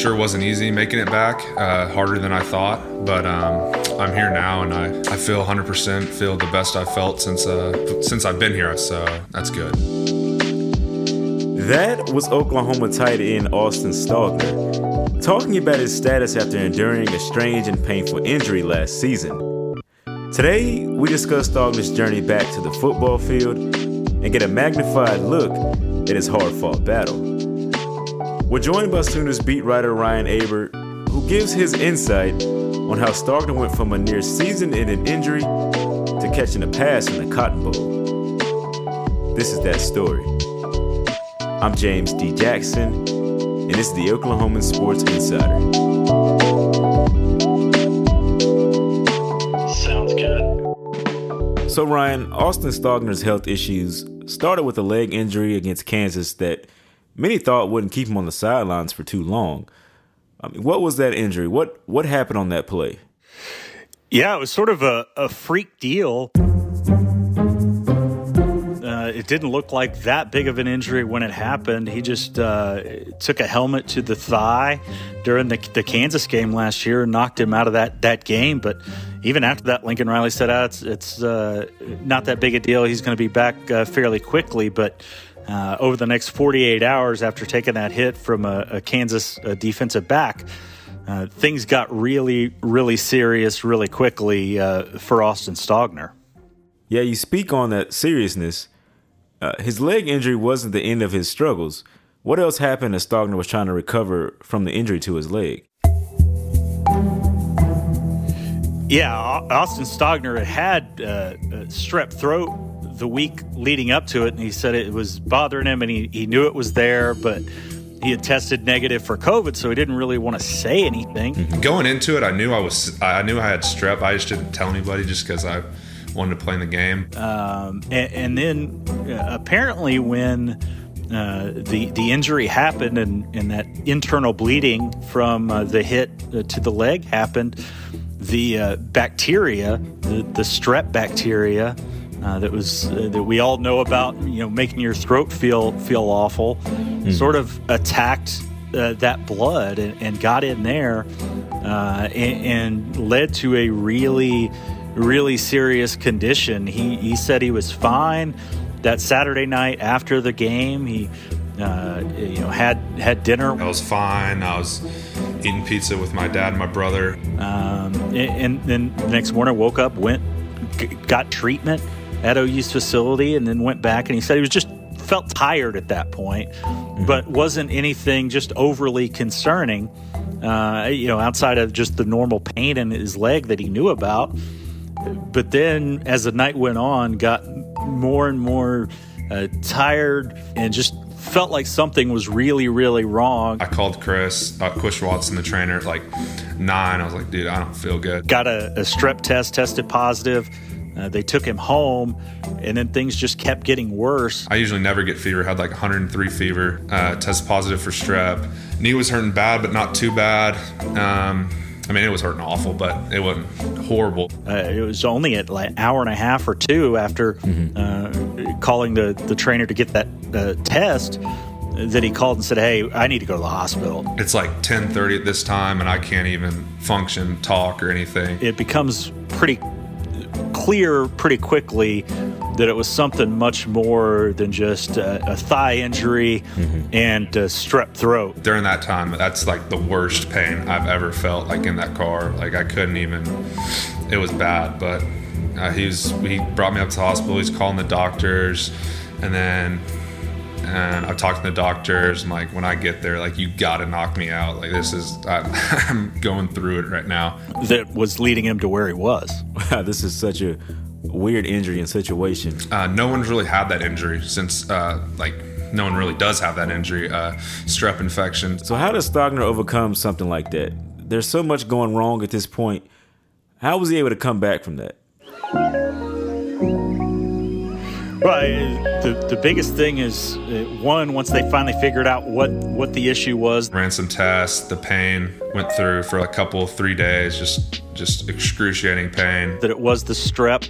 sure wasn't easy making it back, harder than I thought, but I'm here now, and I feel 100%, feel the best I've felt since I've been here, so that's good. That was Oklahoma tight end Austin Stogner, talking about his status after enduring a strange and painful injury last season. Today, we discuss Stogner's journey back to the football field and get a magnified look at his hard-fought battle. We're joined by Sooners beat writer Ryan Aber, who gives his insight on how Stogner went from a near season-ending injury to catching a pass in the Cotton Bowl. This is That Story. I'm James D. Jackson, and this is the Oklahoman Sports Insider. Sounds good. So Ryan, Austin Stogner's health issues started with a leg injury against Kansas that many thought wouldn't keep him on the sidelines for too long. I mean, what was that injury? What happened on that play? Yeah, it was sort of a freak deal. It didn't look like that big of an injury when it happened. He just took a helmet to the thigh during the Kansas game last year and knocked him out of that game. But even after that, Lincoln Riley said, it's not that big a deal. He's going to be back fairly quickly. But over the next 48 hours after taking that hit from a Kansas defensive back, things got really, really serious really quickly for Austin Stogner. Yeah, you speak on that seriousness. His leg injury wasn't the end of his struggles. What else happened as Stogner was trying to recover from the injury to his leg? Yeah, Austin Stogner had strep throat the week leading up to it, and he said it was bothering him, and he knew it was there, but he had tested negative for COVID, so he didn't really want to say anything. Going into it, I knew I had strep. I just didn't tell anybody just because I wanted to play in the game. And then apparently when the injury happened and that internal bleeding from the hit to the leg happened, the bacteria, the strep bacteria, that we all know about, you know, making your throat feel awful, sort of attacked that blood and got in there and led to a really, really serious condition. He said he was fine that Saturday night after the game. He had dinner. I was fine. I was eating pizza with my dad and my brother. And then the next morning, woke up, got treatment at OU's facility, and then went back, and he said he was just felt tired at that point, but wasn't anything just overly concerning, outside of just the normal pain in his leg that he knew about. But then as the night went on, got more and more tired and just felt like something was really, really wrong. I called Chris Watson, the trainer, at like 9. I was like, dude, I don't feel good. Got a strep test, tested positive. They took him home, and then things just kept getting worse. I usually never get fever. Had like 103 fever, tested positive for strep. Knee was hurting bad, but not too bad. It was hurting awful, but it wasn't horrible. It was only at like an hour and a half or two after calling the trainer to get that test that he called and said, hey, I need to go to the hospital. It's like 10:30 at this time, and I can't even function, talk, or anything. It becomes pretty clear pretty quickly that it was something much more than just a thigh injury and strep throat. During that time, that's like the worst pain I've ever felt, like in that car. Like I couldn't even, it was bad, but he brought me up to the hospital. He's calling the doctors, and I've talked to the doctors, and like when I get there, like you gotta knock me out. Like this is, I'm going through it right now. That was leading him to where he was. Wow, this is such a weird injury and situation. No one's really had that injury since, no one really does have that injury, strep infection. So how does Stogner overcome something like that? There's so much going wrong at this point. How was he able to come back from that? Well, the biggest thing is, one, once they finally figured out what the issue was. Ran some tests, the pain went through for a couple, 3 days, just excruciating pain. That it was the strep.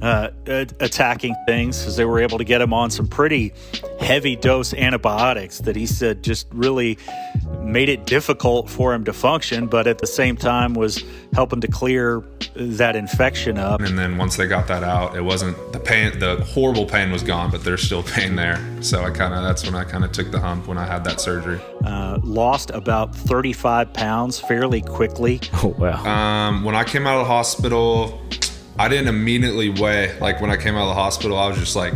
attacking things, because they were able to get him on some pretty heavy dose antibiotics that he said just really made it difficult for him to function, but at the same time was helping to clear that infection up. And then once they got that out, it wasn't the pain, the horrible pain was gone, but there's still pain there. So that's when I kind of took the hump when I had that surgery. Lost about 35 pounds fairly quickly. Oh, wow. When I came out of the hospital, I didn't immediately weigh. Like when I came out of the hospital, I was just like,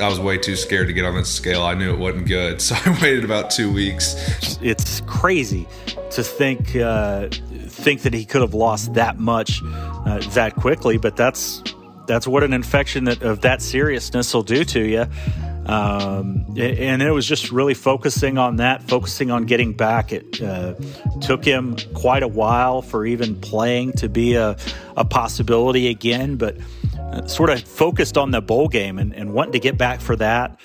I was way too scared to get on that scale. I knew it wasn't good. So I waited about 2 weeks. It's crazy to think that he could have lost that much that quickly, but that's what an infection of that seriousness will do to you. And it was just really focusing on getting back. It took him quite a while for even playing to be a possibility again, but sort of focused on the bowl game and wanting to get back for that,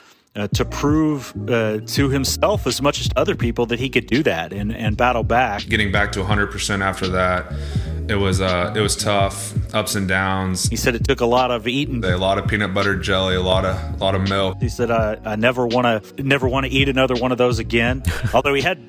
to prove to himself as much as to other people that he could do that and battle back. Getting back to 100% after that, it was tough, ups and downs. He said it took a lot of eating, a lot of peanut butter jelly, a lot of milk. He said, "I never want to eat another one of those again." Although he had,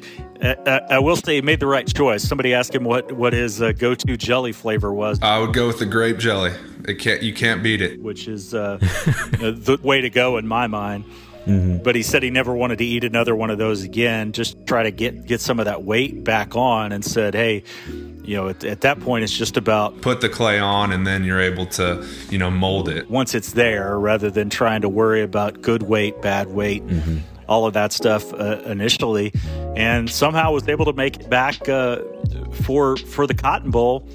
I will say, he made the right choice. Somebody asked him what his go-to jelly flavor was. I would go with the grape jelly. You can't beat it, which is the way to go in my mind. Mm-hmm. But he said he never wanted to eat another one of those again. Just try to get some of that weight back on, and said, "Hey." You know, at that point, it's just about put the clay on, and then you're able to, mold it once it's there, rather than trying to worry about good weight, bad weight, mm-hmm. all of that stuff initially. And somehow was able to make it back for the Cotton Bowl.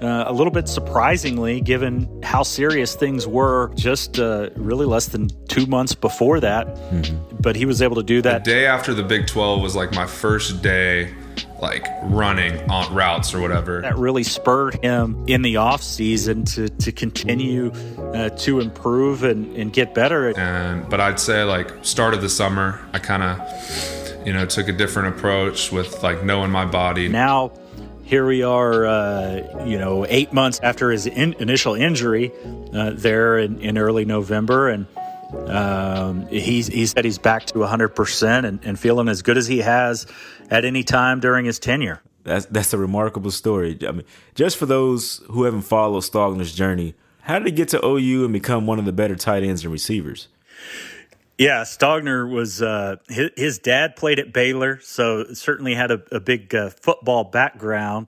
A little bit surprisingly, given how serious things were just really less than 2 months before that. Mm-hmm. But he was able to do that. The day after the Big 12 was like my first day, like running on routes or whatever. That really spurred him in the off season to continue to improve and get better. But I'd say like start of the summer, I kind of, took a different approach with like knowing my body. Now, here we are, 8 months after his initial injury there in early November. And he said he's back to 100% and feeling as good as he has at any time during his tenure. That's a remarkable story. I mean, just for those who haven't followed Stogner's journey, how did he get to OU and become one of the better tight ends and receivers? Yeah, Stogner was his dad played at Baylor, so certainly had a big football background.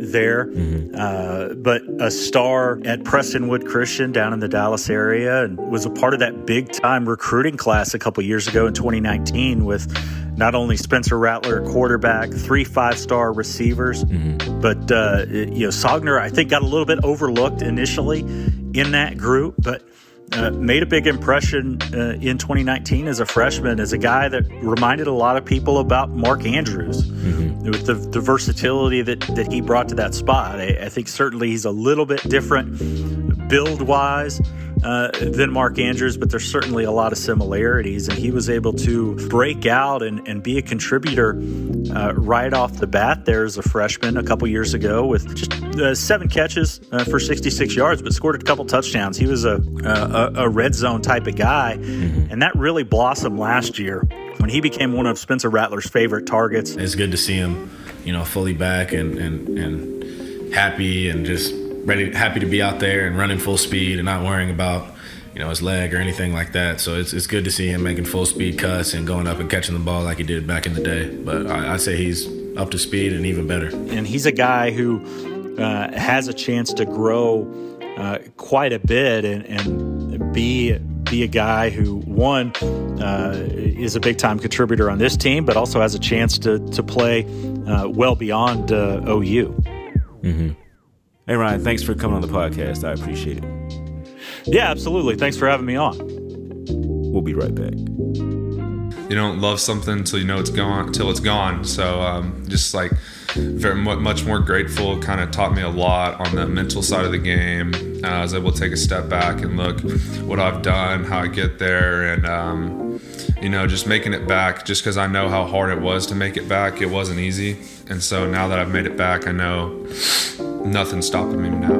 There, mm-hmm. But a star at Prestonwood Christian down in the Dallas area, and was a part of that big-time recruiting class a couple years ago in 2019 with not only Spencer Rattler, a quarterback, 3 5-star receivers, mm-hmm. but Stogner, I think, got a little bit overlooked initially in that group, but made a big impression in 2019 as a freshman, as a guy that reminded a lot of people about Mark Andrews, mm-hmm. with the versatility that he brought to that spot. I think certainly he's a little bit different build-wise than Mark Andrews, but there's certainly a lot of similarities, and he was able to break out and be a contributor right off the bat there as a freshman a couple years ago with just 7 catches for 66 yards, but scored a couple touchdowns. He was a red zone type of guy, and that really blossomed last year when he became one of Spencer Rattler's favorite targets. It's good to see him, fully back and happy and just ready, happy to be out there and running full speed and not worrying about his leg or anything like that. So it's good to see him making full speed cuts and going up and catching the ball like he did back in the day. But I'd say he's up to speed and even better. And he's a guy who has a chance to grow quite a bit and be a guy who, one, is a big-time contributor on this team, but also has a chance to play well beyond OU. Mm-hmm. Hey, Ryan, thanks for coming on the podcast. I appreciate it. Yeah, absolutely. Thanks for having me on. We'll be right back. You don't love something until it's gone. So just like very much more grateful. Kind of taught me a lot on the mental side of the game. I was able to take a step back and look what I've done, how I get there, and just making it back. Just because I know how hard it was to make it back, it wasn't easy. And so now that I've made it back, I know nothing's stopping him now.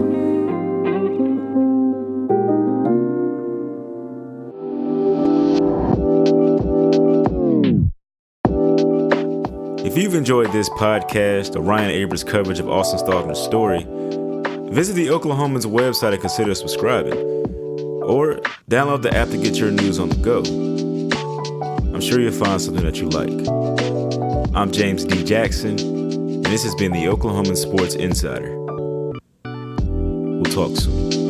If you've enjoyed this podcast or Ryan Aber's coverage of Austin Stogner's story, visit the Oklahoman's website and consider subscribing, or download the app to get your news on the go. I'm sure you'll find something that you like. I'm James D. Jackson, and this has been the Oklahoman Sports Insider. We'll talk soon.